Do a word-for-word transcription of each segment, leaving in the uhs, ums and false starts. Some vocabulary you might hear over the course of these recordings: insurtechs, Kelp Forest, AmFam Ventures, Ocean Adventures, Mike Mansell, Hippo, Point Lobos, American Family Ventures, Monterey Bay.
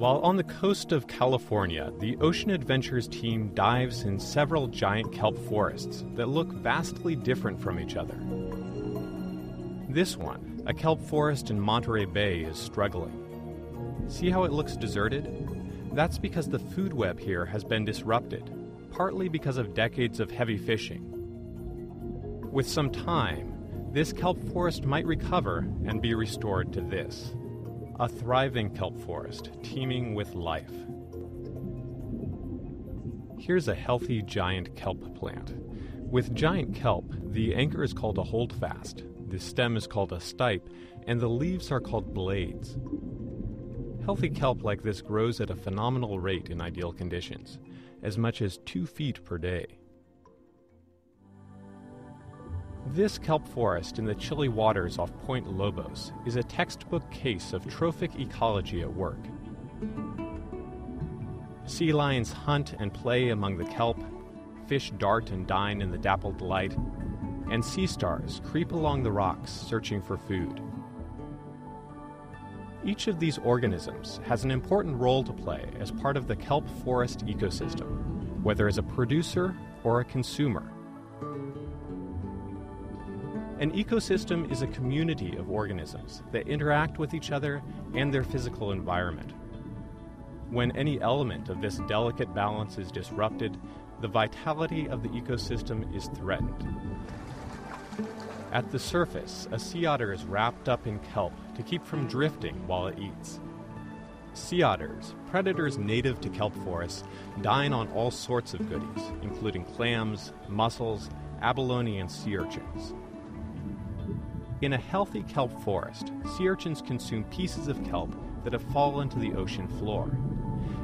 While on the coast of California, the Ocean Adventures team dives in several giant kelp forests that look vastly different from each other. This one, a kelp forest in Monterey Bay, is struggling. See how it looks deserted? That's because the food web here has been disrupted, partly because of decades of heavy fishing. With some time, this kelp forest might recover and be restored to this. A thriving kelp forest, teeming with life. Here's a healthy giant kelp plant. With giant kelp, the anchor is called a holdfast, the stem is called a stipe, and the leaves are called blades. Healthy kelp like this grows at a phenomenal rate in ideal conditions, as much as two feet per day. This kelp forest in the chilly waters off Point Lobos is a textbook case of trophic ecology at work. Sea lions hunt and play among the kelp, fish dart and dine in the dappled light, and sea stars creep along the rocks searching for food. Each of these organisms has an important role to play as part of the kelp forest ecosystem, whether as a producer or a consumer. An ecosystem is a community of organisms that interact with each other and their physical environment. When any element of this delicate balance is disrupted, the vitality of the ecosystem is threatened. At the surface, a sea otter is wrapped up in kelp to keep from drifting while it eats. Sea otters, predators native to kelp forests, dine on all sorts of goodies, including clams, mussels, abalone, and sea urchins. In a healthy kelp forest, sea urchins consume pieces of kelp that have fallen to the ocean floor.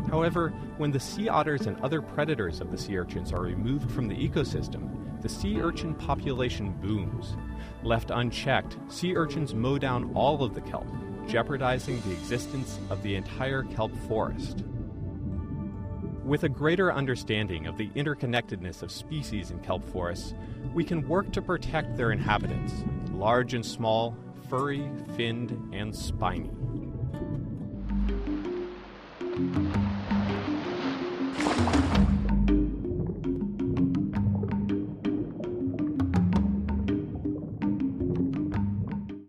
However, when the sea otters and other predators of the sea urchins are removed from the ecosystem, the sea urchin population booms. Left unchecked, sea urchins mow down all of the kelp, jeopardizing the existence of the entire kelp forest. With a greater understanding of the interconnectedness of species in kelp forests, we can work to protect their inhabitants, large and small, furry, finned, and spiny.